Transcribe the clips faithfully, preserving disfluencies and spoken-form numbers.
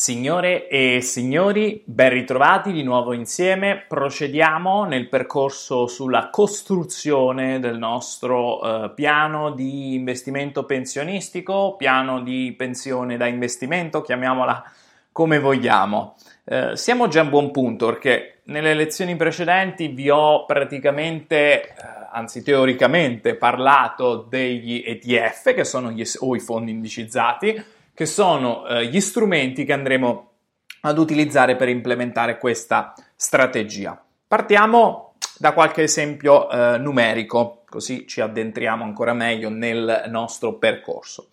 Signore e signori, ben ritrovati di nuovo insieme. Procediamo nel percorso sulla costruzione del nostro eh, piano di investimento pensionistico, piano di pensione da investimento, chiamiamola come vogliamo. Eh, siamo già a buon punto perché nelle lezioni precedenti vi ho praticamente, eh, anzi teoricamente, parlato degli E T F, che sono gli, o i fondi indicizzati, che sono gli strumenti che andremo ad utilizzare per implementare questa strategia. Partiamo da qualche esempio eh, numerico, così ci addentriamo ancora meglio nel nostro percorso.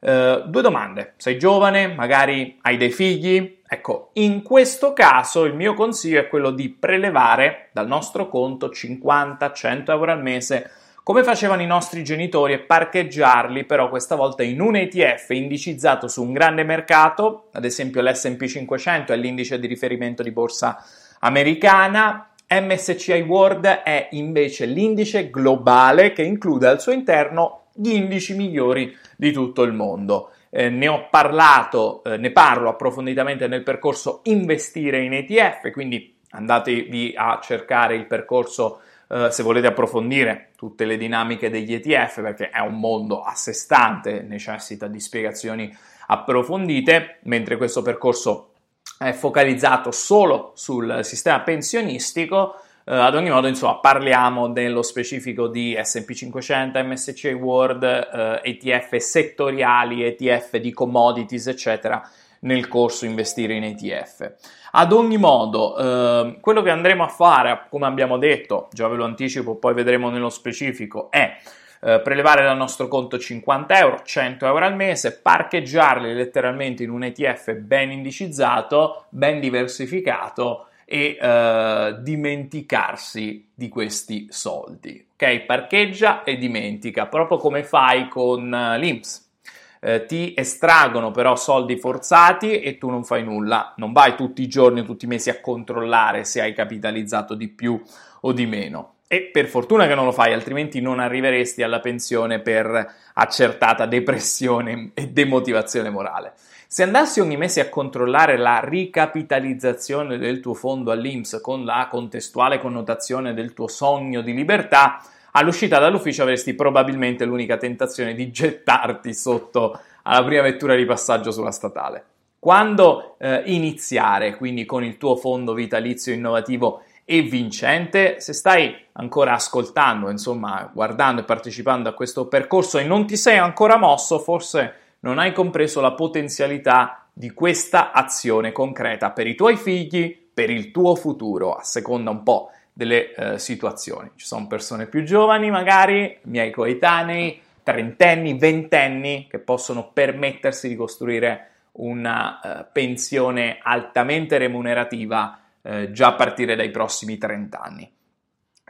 Eh, due domande. Sei giovane? Magari hai dei figli? Ecco, in questo caso il mio consiglio è quello di prelevare dal nostro conto cinquanta a cento euro al mese, come facevano i nostri genitori, e parcheggiarli però questa volta in un E T F indicizzato su un grande mercato, ad esempio l'esse e pi cinquecento è l'indice di riferimento di borsa americana, M S C I World è invece l'indice globale che include al suo interno gli indici migliori di tutto il mondo. Eh, ne ho parlato, eh, ne parlo approfonditamente nel percorso Investire in E T F, quindi andatevi a cercare il percorso Uh, se volete approfondire tutte le dinamiche degli E T F, perché è un mondo a sé stante, necessita di spiegazioni approfondite, mentre questo percorso è focalizzato solo sul sistema pensionistico. Uh, ad ogni modo, insomma, parliamo dello specifico di esse e pi cinquecento, M S C I World, uh, E T F settoriali, E T F di commodities, eccetera, nel corso Investire in E T F. Ad ogni modo, eh, quello che andremo a fare, come abbiamo detto, già ve lo anticipo, poi vedremo nello specifico, è eh, prelevare dal nostro conto cinquanta euro, cento euro al mese, parcheggiarli letteralmente in un E T F ben indicizzato, ben diversificato, e eh, dimenticarsi di questi soldi. Ok? Parcheggia e dimentica, proprio come fai con l'I N P S. Eh, ti estraggono però soldi forzati e tu non fai nulla, non vai tutti i giorni, tutti i mesi a controllare se hai capitalizzato di più o di meno, e per fortuna che non lo fai, altrimenti non arriveresti alla pensione per accertata depressione e demotivazione morale. Se andassi ogni mese a controllare la ricapitalizzazione del tuo fondo all'I N P S con la contestuale connotazione del tuo sogno di libertà, all'uscita dall'ufficio avresti probabilmente l'unica tentazione di gettarti sotto alla prima vettura di passaggio sulla statale. Quando eh, iniziare quindi con il tuo fondo vitalizio innovativo e vincente? Se stai ancora ascoltando, insomma, guardando e partecipando a questo percorso e non ti sei ancora mosso, forse non hai compreso la potenzialità di questa azione concreta per i tuoi figli, per il tuo futuro, a seconda un po' delle eh, situazioni. Ci sono persone più giovani, magari miei coetanei, trentenni, ventenni, che possono permettersi di costruire una eh, pensione altamente remunerativa eh, già a partire dai prossimi trent'anni.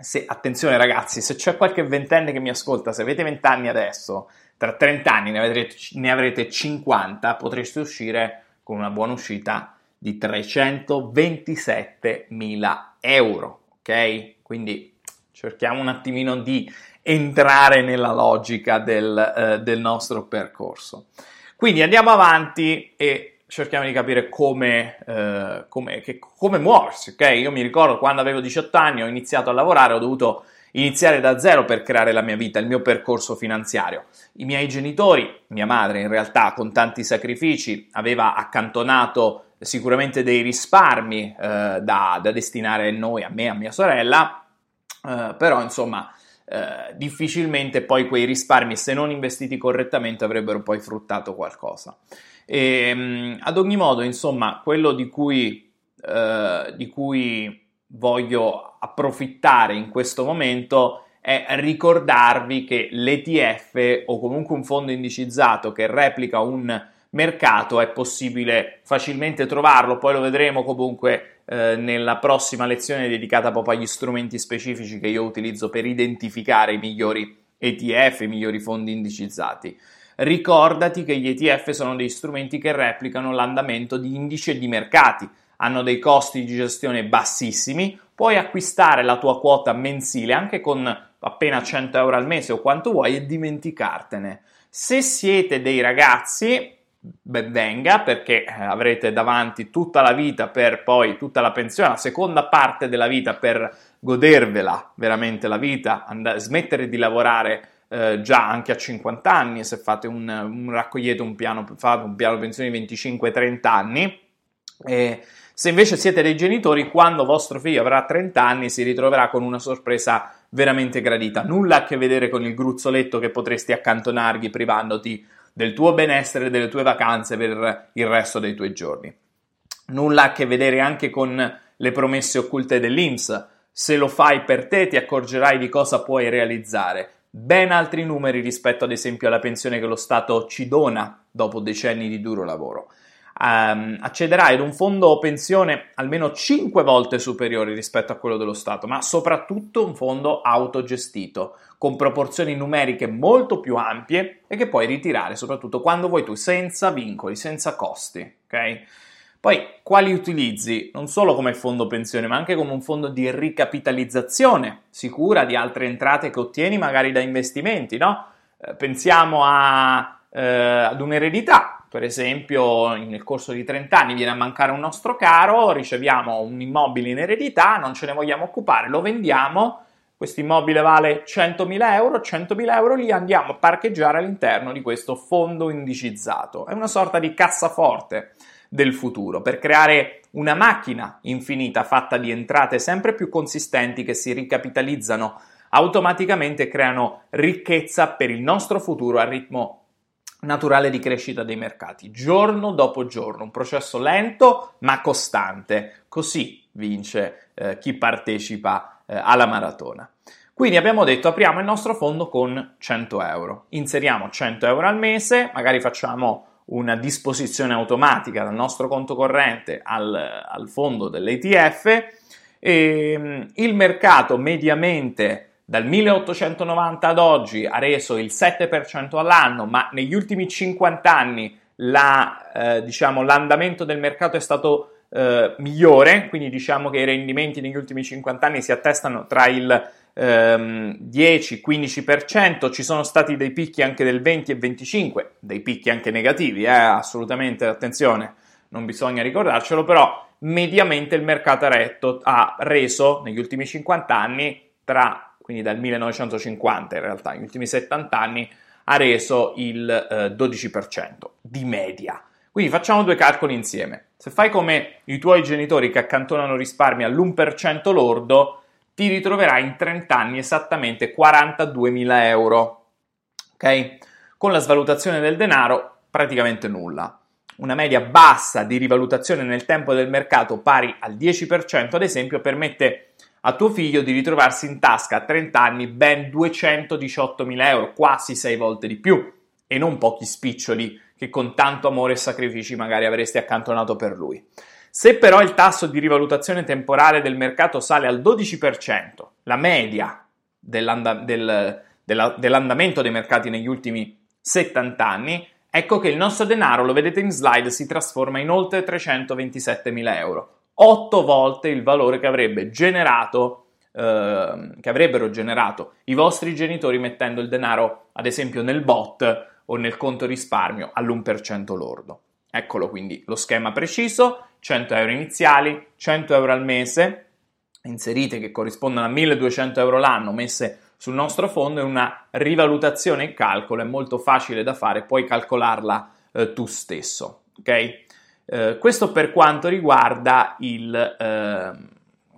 Se, attenzione ragazzi, se c'è qualche ventenne che mi ascolta, se avete vent'anni adesso, tra trent'anni ne avrete, ne avrete cinquanta, potreste uscire con una buona uscita di trecentoventisettemila euro. Okay? Quindi cerchiamo un attimino di entrare nella logica del, eh, del nostro percorso. Quindi andiamo avanti e cerchiamo di capire come, eh, come, che, come muoversi. Okay? Io mi ricordo quando avevo diciotto anni ho iniziato a lavorare, ho dovuto iniziare da zero per creare la mia vita, il mio percorso finanziario. I miei genitori, mia madre in realtà con tanti sacrifici, aveva accantonato sicuramente dei risparmi eh, da, da destinare a noi, a me, a mia sorella, eh, però insomma eh, difficilmente poi quei risparmi, se non investiti correttamente, avrebbero poi fruttato qualcosa. E, mh, ad ogni modo, insomma, quello di cui, eh, di cui voglio approfittare in questo momento è ricordarvi che l'E T F o comunque un fondo indicizzato che replica un mercato è possibile facilmente trovarlo, poi lo vedremo comunque eh, nella prossima lezione dedicata proprio agli strumenti specifici che io utilizzo per identificare i migliori E T F, i migliori fondi indicizzati. Ricordati che gli E T F sono degli strumenti che replicano l'andamento di indici e di mercati, hanno dei costi di gestione bassissimi, puoi acquistare la tua quota mensile anche con appena cento euro al mese o quanto vuoi e dimenticartene. Se siete dei ragazzi, ben venga, perché avrete davanti tutta la vita per poi tutta la pensione, la seconda parte della vita per godervela veramente la vita, and- smettere di lavorare eh, già anche a cinquanta anni, se fate un, un raccogliete un piano, fate un piano pensione di venticinque trenta anni. E se invece siete dei genitori, quando vostro figlio avrà trenta anni si ritroverà con una sorpresa veramente gradita, nulla a che vedere con il gruzzoletto che potresti accantonargli privandoti del tuo benessere e delle tue vacanze per il resto dei tuoi giorni. Nulla a che vedere anche con le promesse occulte dell'I N P S. Se lo fai per te ti accorgerai di cosa puoi realizzare. Ben altri numeri rispetto ad esempio alla pensione che lo Stato ci dona dopo decenni di duro lavoro. Um, accederai ad un fondo pensione almeno cinque volte superiore rispetto a quello dello Stato, ma soprattutto un fondo autogestito con proporzioni numeriche molto più ampie e che puoi ritirare soprattutto quando vuoi tu, senza vincoli, senza costi, ok? Poi quali utilizzi? Non solo come fondo pensione, ma anche come un fondo di ricapitalizzazione sicura di altre entrate che ottieni magari da investimenti, no? Pensiamo a, eh, ad un'eredità. Per esempio, nel corso di trenta anni viene a mancare un nostro caro, riceviamo un immobile in eredità, non ce ne vogliamo occupare, lo vendiamo, questo immobile vale centomila euro, centomila euro li andiamo a parcheggiare all'interno di questo fondo indicizzato. È una sorta di cassaforte del futuro per creare una macchina infinita fatta di entrate sempre più consistenti che si ricapitalizzano automaticamente e creano ricchezza per il nostro futuro al ritmo naturale di crescita dei mercati, giorno dopo giorno, un processo lento ma costante. Così vince eh, chi partecipa eh, alla maratona. Quindi abbiamo detto, apriamo il nostro fondo con cento euro, inseriamo cento euro al mese, magari facciamo una disposizione automatica dal nostro conto corrente al, al fondo dell'E T F, e il mercato mediamente dal milleottocentonovanta ad oggi ha reso il sette per cento all'anno, ma negli ultimi cinquanta anni la, eh, diciamo, l'andamento del mercato è stato eh, migliore, quindi diciamo che i rendimenti negli ultimi cinquanta anni si attestano tra il ehm, dieci-quindici per cento, ci sono stati dei picchi anche del venti e venticinque per cento, dei picchi anche negativi, eh, assolutamente, attenzione, non bisogna ricordarcelo, però mediamente il mercato ha, retto, ha reso negli ultimi cinquanta anni tra... quindi dal millenovecentocinquanta in realtà, negli ultimi settanta anni, ha reso il eh, dodici per cento di media. Quindi facciamo due calcoli insieme. Se fai come i tuoi genitori che accantonano risparmi all'uno per cento lordo, ti ritroverai in trenta anni esattamente quarantaduemila euro, ok? Con la svalutazione del denaro praticamente nulla. Una media bassa di rivalutazione nel tempo del mercato pari al dieci per cento, ad esempio, permette a tuo figlio di ritrovarsi in tasca a trenta anni ben duecentodiciottomila euro, quasi sei volte di più, e non pochi spiccioli che con tanto amore e sacrifici magari avresti accantonato per lui. Se però il tasso di rivalutazione temporale del mercato sale al dodici per cento, la media dell'and- del, della, dell'andamento dei mercati negli ultimi settanta anni, ecco che il nostro denaro, lo vedete in slide, si trasforma in oltre trecentoventisettemila euro. otto volte il valore che avrebbe generato, eh, che avrebbero generato i vostri genitori mettendo il denaro, ad esempio, nel bot o nel conto risparmio all'uno per cento lordo. Eccolo quindi lo schema preciso: cento euro iniziali, cento euro al mese, inserite, che corrispondono a milleduecento euro l'anno, messe sul nostro fondo, e una rivalutazione in calcolo, è molto facile da fare, puoi calcolarla eh, tu stesso, ok? Eh, questo per quanto riguarda il, eh,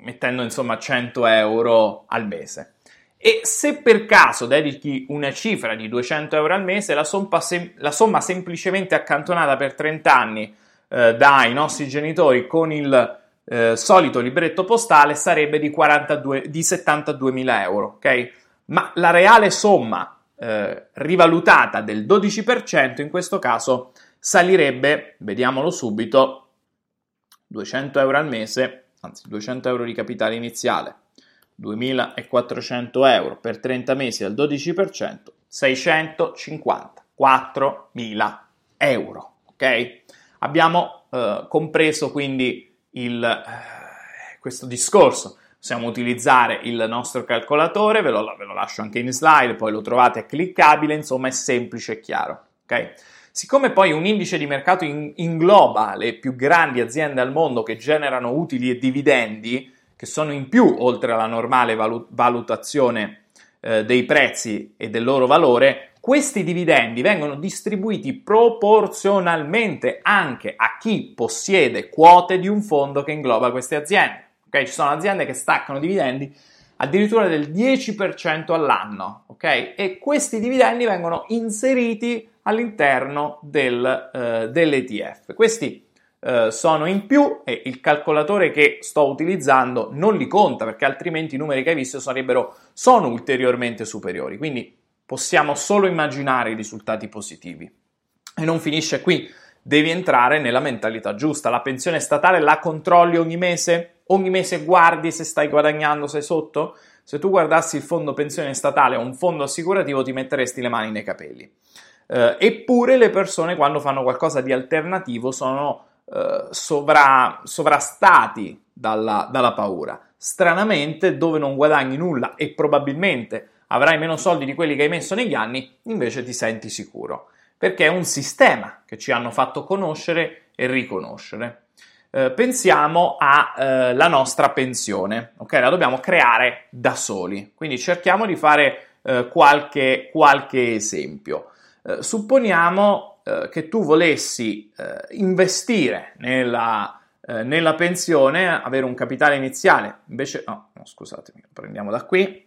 mettendo insomma cento euro al mese. E se per caso dedichi una cifra di duecento euro al mese, la somma, sem- la somma semplicemente accantonata per trenta anni eh, dai nostri genitori con il eh, solito libretto postale sarebbe di, quarantadue, di settantaduemila euro, ok? Ma la reale somma eh, rivalutata del dodici per cento in questo caso salirebbe, vediamolo subito, duecento euro al mese, anzi duecento euro di capitale iniziale, duemilaquattrocento euro per trenta mesi al dodici per cento, seicentocinquanta, quattromila euro, ok? Abbiamo eh, compreso quindi il, eh, questo discorso. Possiamo utilizzare il nostro calcolatore, ve lo, ve lo lascio anche in slide, poi lo trovate, è cliccabile, insomma è semplice e chiaro, ok? Siccome poi un indice di mercato in, ingloba le più grandi aziende al mondo che generano utili e dividendi, che sono in più oltre alla normale valut- valutazione eh, dei prezzi e del loro valore, questi dividendi vengono distribuiti proporzionalmente anche a chi possiede quote di un fondo che ingloba queste aziende. Okay? Ci sono aziende che staccano dividendi addirittura del dieci per cento all'anno, okay? E questi dividendi vengono inseriti all'interno del, eh, dell'E T F. Questi Uh, sono in più e il calcolatore che sto utilizzando non li conta, perché altrimenti i numeri che hai visto sarebbero, sono ulteriormente superiori, quindi possiamo solo immaginare i risultati positivi. E non finisce qui, devi entrare nella mentalità giusta. La pensione statale la controlli ogni mese? Ogni mese guardi se stai guadagnando, sei sotto? Se tu guardassi il fondo pensione statale o un fondo assicurativo ti metteresti le mani nei capelli. Uh, eppure le persone, quando fanno qualcosa di alternativo, sono Sovra, sovrastati dalla, dalla paura. Stranamente, dove non guadagni nulla e probabilmente avrai meno soldi di quelli che hai messo negli anni, invece ti senti sicuro, perché è un sistema che ci hanno fatto conoscere e riconoscere. Eh, pensiamo alla eh, nostra pensione, ok? La dobbiamo creare da soli, quindi cerchiamo di fare eh, qualche, qualche esempio. Eh, supponiamo che tu volessi eh, investire nella, eh, nella pensione, avere un capitale iniziale, invece, no, no scusatemi, prendiamo da qui,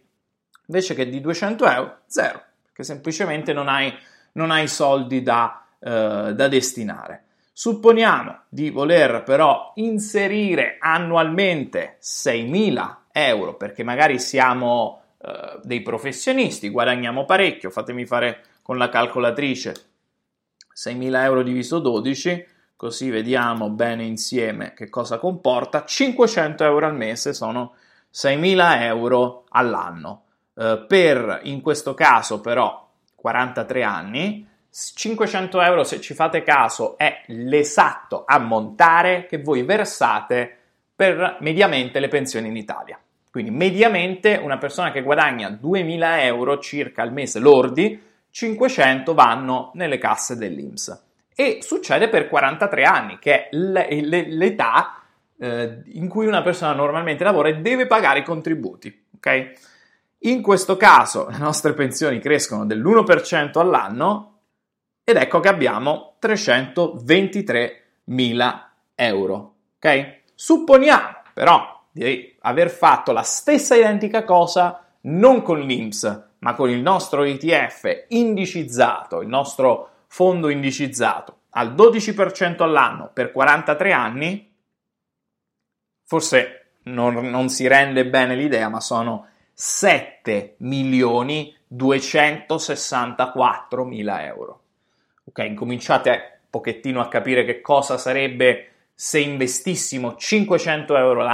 invece che di duecento euro, zero, perché semplicemente non hai, non hai soldi da, eh, da destinare. Supponiamo di voler però inserire annualmente seimila euro, perché magari siamo eh, dei professionisti, guadagniamo parecchio, fatemi fare con la calcolatrice, seimila euro diviso dodici, così vediamo bene insieme che cosa comporta. cinquecento euro al mese sono seimila euro all'anno. Eh, per, in questo caso però, quarantatré anni, cinquecento euro, se ci fate caso, è l'esatto ammontare che voi versate per mediamente le pensioni in Italia. Quindi mediamente una persona che guadagna duemila euro circa al mese lordi, cinquecento vanno nelle casse dell'I N P S, e succede per quarantatré anni, che è l'età eh, in cui una persona normalmente lavora e deve pagare i contributi, ok? In questo caso le nostre pensioni crescono dell'uno per cento all'anno ed ecco che abbiamo trecentoventitremila euro, ok? Supponiamo però di aver fatto la stessa identica cosa non con l'I N P S, ma con il nostro E T F indicizzato, il nostro fondo indicizzato, al dodici per cento all'anno per quarantatré anni, forse non, non si rende bene l'idea, ma sono sette milioni duecentosessantaquattromila euro. Ok, incominciate un pochettino a capire che cosa sarebbe se investissimo cinquecento euro,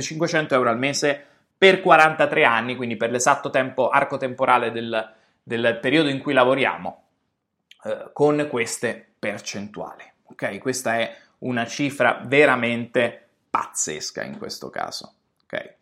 cinquecento euro al mese per quarantatré anni, quindi per l'esatto tempo, arco temporale del, del periodo in cui lavoriamo, eh, con queste percentuali. Ok, questa è una cifra veramente pazzesca in questo caso. Ok,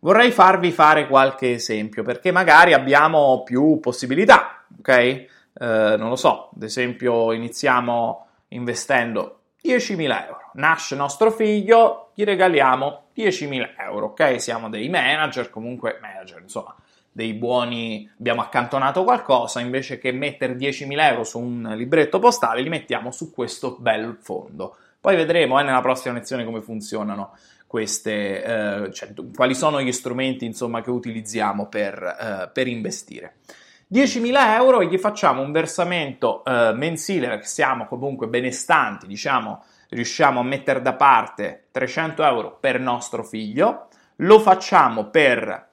vorrei farvi fare qualche esempio perché magari abbiamo più possibilità. Ok, eh, non lo so, ad esempio iniziamo investendo diecimila euro. Nasce nostro figlio, gli regaliamo diecimila euro, ok? Siamo dei manager, comunque manager, insomma, dei buoni, abbiamo accantonato qualcosa, invece che mettere diecimila euro su un libretto postale, li mettiamo su questo bel fondo. Poi vedremo eh, nella prossima lezione come funzionano queste, eh, cioè, quali sono gli strumenti, insomma, che utilizziamo per, eh, per investire. diecimila euro e gli facciamo un versamento eh, mensile, perché siamo comunque benestanti, diciamo, riusciamo a mettere da parte trecento euro per nostro figlio, lo facciamo per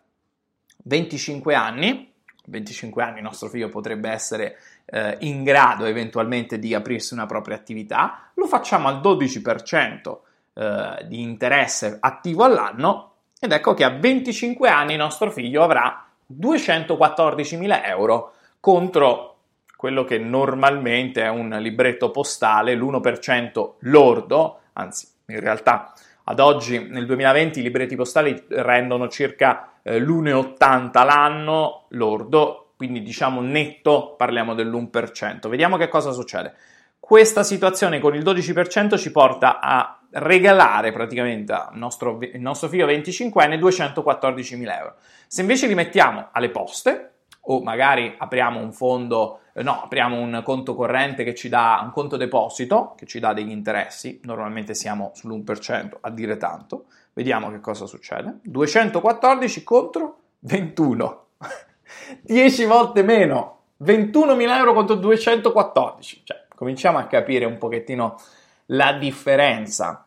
venticinque anni, venticinque anni il nostro figlio potrebbe essere eh, in grado eventualmente di aprirsi una propria attività, lo facciamo al dodici per cento eh, di interesse attivo all'anno ed ecco che a venticinque anni il nostro figlio avrà duecentoquattordicimila euro contro quello che normalmente è un libretto postale, l'uno per cento lordo, anzi in realtà ad oggi nel duemilaventi i libretti postali rendono circa l'uno virgola ottanta l'anno lordo, quindi diciamo netto parliamo dell'uno per cento. Vediamo che cosa succede. Questa situazione con il dodici per cento ci porta a regalare praticamente al nostro, il nostro figlio venticinquenne duecentoquattordicimila euro. Se invece li mettiamo alle poste o magari apriamo un fondo, no, apriamo un conto corrente che ci dà un conto deposito, che ci dà degli interessi, normalmente siamo sull'uno per cento a dire tanto. Vediamo che cosa succede. duecentoquattordici contro ventuno. dieci volte meno. ventunomila euro contro duecentoquattordici. Cioè, cominciamo a capire un pochettino la differenza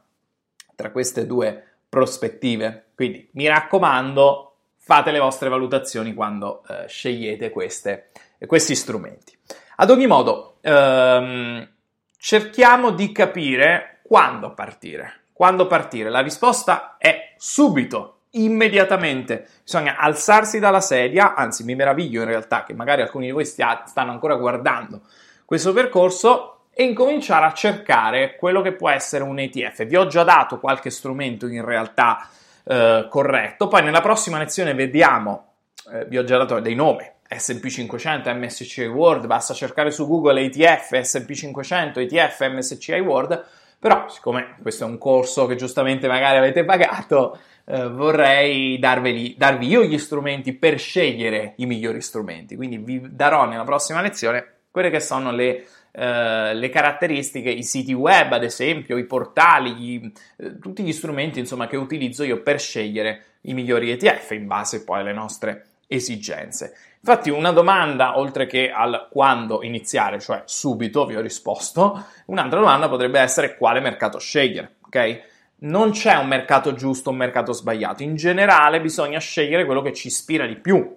tra queste due prospettive. Quindi, mi raccomando, fate le vostre valutazioni quando eh, scegliete queste, questi strumenti. Ad ogni modo, ehm, cerchiamo di capire quando partire. Quando partire? La risposta è subito, immediatamente. Bisogna alzarsi dalla sedia, anzi mi meraviglio in realtà che magari alcuni di voi stia, stanno ancora guardando questo percorso e incominciare a cercare quello che può essere un E T F. Vi ho già dato qualche strumento in realtà eh, corretto, poi nella prossima lezione vediamo, eh, vi ho già dato dei nomi, S and P cinquecento, M S C I World, basta cercare su Google E T F, S and P cinquecento, E T F, M S C I World. Però, siccome questo è un corso che giustamente magari avete pagato, eh, vorrei darveli, darvi io gli strumenti per scegliere i migliori strumenti. Quindi vi darò nella prossima lezione quelle che sono le, eh, le caratteristiche, i siti web ad esempio, i portali, gli, eh, tutti gli strumenti insomma che utilizzo io per scegliere i migliori E T F in base poi alle nostre esigenze. Infatti una domanda, oltre che al quando iniziare, cioè subito vi ho risposto, un'altra domanda potrebbe essere quale mercato scegliere, ok? Non c'è un mercato giusto, un mercato sbagliato, in generale bisogna scegliere quello che ci ispira di più.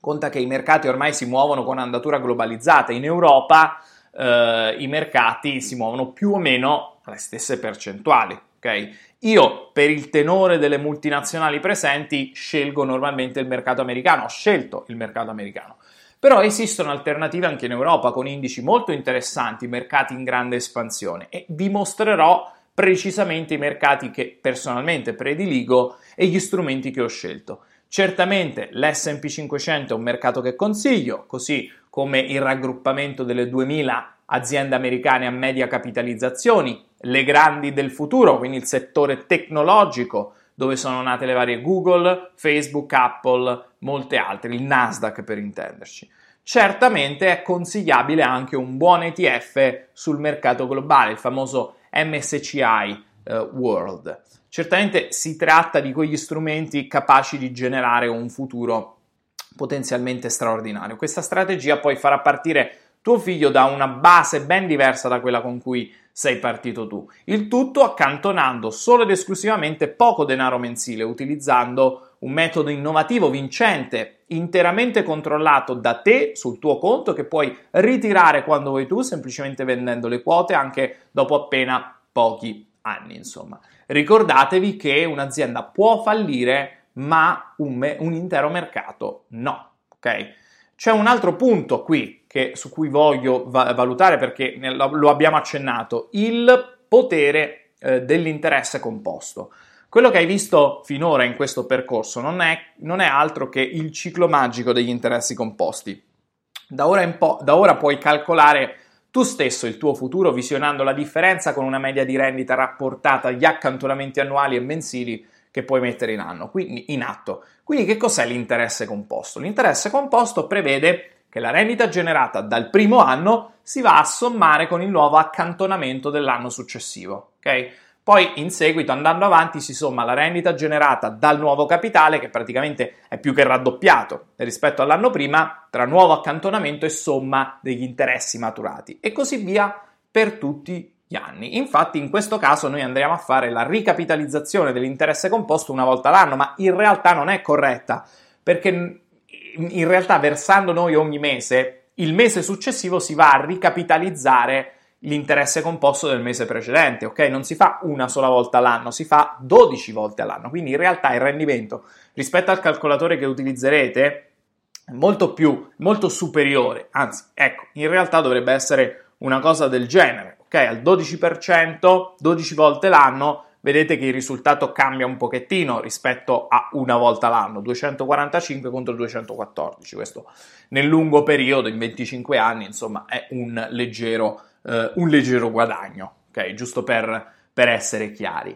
Conta che i mercati ormai si muovono con andatura globalizzata, in Europa eh, i mercati si muovono più o meno alle stesse percentuali, ok? Io, per il tenore delle multinazionali presenti, scelgo normalmente il mercato americano, ho scelto il mercato americano. Però esistono alternative anche in Europa con indici molto interessanti, mercati in grande espansione e vi mostrerò precisamente i mercati che personalmente prediligo e gli strumenti che ho scelto. Certamente l'S and P cinquecento è un mercato che consiglio, così come il raggruppamento delle duemila aziende americane a media capitalizzazioni, le grandi del futuro, quindi il settore tecnologico, dove sono nate le varie Google, Facebook, Apple, molte altre, il Nasdaq per intenderci. Certamente è consigliabile anche un buon E T F sul mercato globale, il famoso M S C I eh, World. Certamente si tratta di quegli strumenti capaci di generare un futuro potenzialmente straordinario. Questa strategia poi farà partire tuo figlio da una base ben diversa da quella con cui sei partito tu. Il tutto accantonando solo ed esclusivamente poco denaro mensile, utilizzando un metodo innovativo, vincente, interamente controllato da te sul tuo conto, che puoi ritirare quando vuoi tu, semplicemente vendendo le quote anche dopo appena pochi anni, insomma. Ricordatevi che un'azienda può fallire, ma un, me- un intero mercato no, ok? C'è un altro punto qui che, su cui voglio va- valutare perché ne- lo abbiamo accennato, il potere eh, dell'interesse composto. Quello che hai visto finora in questo percorso non è, non è altro che il ciclo magico degli interessi composti. Da ora in po- da ora puoi calcolare tu stesso il tuo futuro visionando la differenza con una media di rendita rapportata agli accantonamenti annuali e mensili che puoi mettere in anno, quindi in atto. Quindi che cos'è l'interesse composto? L'interesse composto prevede che la rendita generata dal primo anno si va a sommare con il nuovo accantonamento dell'anno successivo, ok? Poi in seguito, andando avanti, si somma la rendita generata dal nuovo capitale, che praticamente è più che raddoppiato rispetto all'anno prima, tra nuovo accantonamento e somma degli interessi maturati, e così via per tutti anni. Infatti in questo caso noi andremo a fare la ricapitalizzazione dell'interesse composto una volta l'anno, ma in realtà non è corretta, perché in realtà versando noi ogni mese, il mese successivo si va a ricapitalizzare l'interesse composto del mese precedente, ok? Non si fa una sola volta all'anno, si fa dodici volte all'anno, quindi in realtà il rendimento rispetto al calcolatore che utilizzerete è molto più, molto superiore, anzi, ecco, in realtà dovrebbe essere una cosa del genere. Okay, al dodici per cento, dodici volte l'anno, vedete che il risultato cambia un pochettino rispetto a una volta l'anno, duecentoquarantacinque contro duecentoquattordici, questo nel lungo periodo, in venticinque anni, insomma, è un leggero, eh, un leggero guadagno, okay? Giusto per, per essere chiari.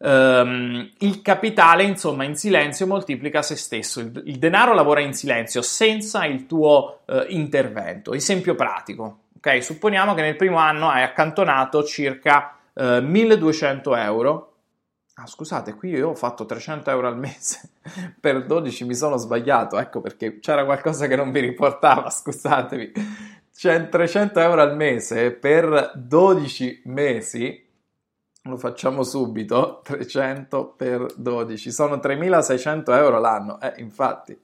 Um, il capitale, insomma, in silenzio moltiplica se stesso, il, il denaro lavora in silenzio senza il tuo eh, intervento. Esempio pratico. Okay, supponiamo che nel primo anno hai accantonato circa eh, milleduecento euro. Ah, scusate, qui io ho fatto trecento euro al mese per dodici, mi sono sbagliato, ecco perché c'era qualcosa che non vi riportava, scusatemi. C'è trecento euro al mese per dodici mesi, lo facciamo subito, trecento per dodici, sono tremilaseicento euro l'anno, eh, infatti...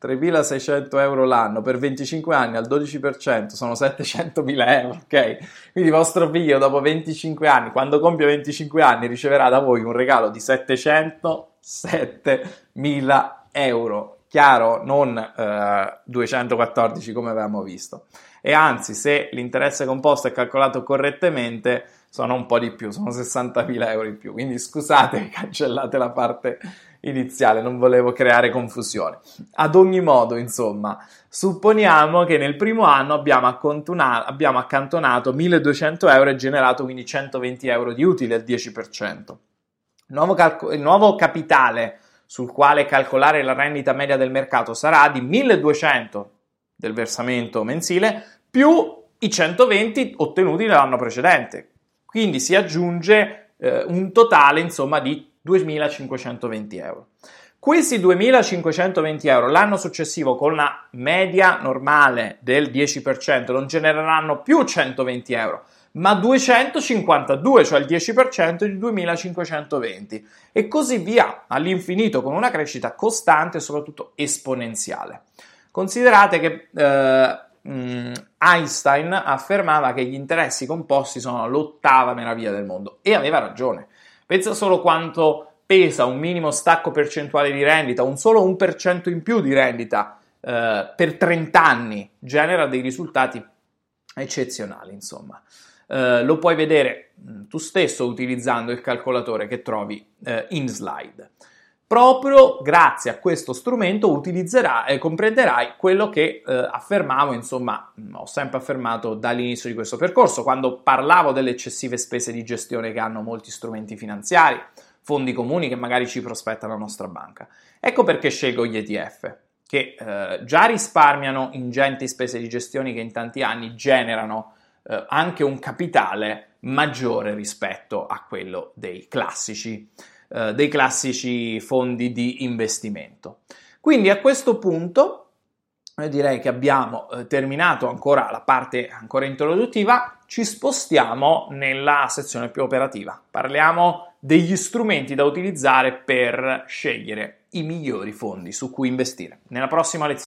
tremilaseicento euro l'anno per venticinque anni al dodici per cento sono settecentomila euro, ok? Quindi vostro figlio dopo venticinque anni, quando compie venticinque anni, riceverà da voi un regalo di settecentosettemila euro, chiaro? Non eh, duecentoquattordici come avevamo visto. E anzi, se l'interesse composto è calcolato correttamente, sono un po' di più, sono sessantamila euro in più. Quindi scusate, cancellate la parte iniziale, non volevo creare confusione. Ad ogni modo, insomma, supponiamo che nel primo anno abbiamo, abbiamo accantonato milleduecento euro e generato quindi centoventi euro di utile al dieci per cento. Il nuovo, calco- il nuovo capitale sul quale calcolare la rendita media del mercato sarà di milleduecento del versamento mensile più i centoventi ottenuti nell'anno precedente. Quindi si aggiunge eh, un totale, insomma, di duemilacinquecentoventi euro. Questi duemilacinquecentoventi euro l'anno successivo, con la media normale del dieci per cento, non genereranno più centoventi euro, ma duecentocinquantadue, cioè il dieci per cento di duemilacinquecentoventi, e così via all'infinito, con una crescita costante e soprattutto esponenziale. Considerate che eh, Einstein affermava che gli interessi composti sono l'ottava meraviglia del mondo, e aveva ragione. Pensa solo quanto pesa un minimo stacco percentuale di rendita, un solo un per cento in più di rendita eh, per trenta anni genera dei risultati eccezionali, insomma. Eh, lo puoi vedere tu stesso utilizzando il calcolatore che trovi eh, in slide. Proprio grazie a questo strumento utilizzerai e comprenderai quello che eh, affermavo, insomma, ho sempre affermato dall'inizio di questo percorso, quando parlavo delle eccessive spese di gestione che hanno molti strumenti finanziari, fondi comuni che magari ci prospetta la nostra banca. Ecco perché scelgo gli E T F, che eh, già risparmiano ingenti spese di gestione che in tanti anni generano eh, anche un capitale maggiore rispetto a quello dei classici dei classici fondi di investimento. Quindi a questo punto direi che abbiamo terminato ancora la parte ancora introduttiva, ci spostiamo nella sezione più operativa. Parliamo degli strumenti da utilizzare per scegliere i migliori fondi su cui investire. Nella prossima lezione.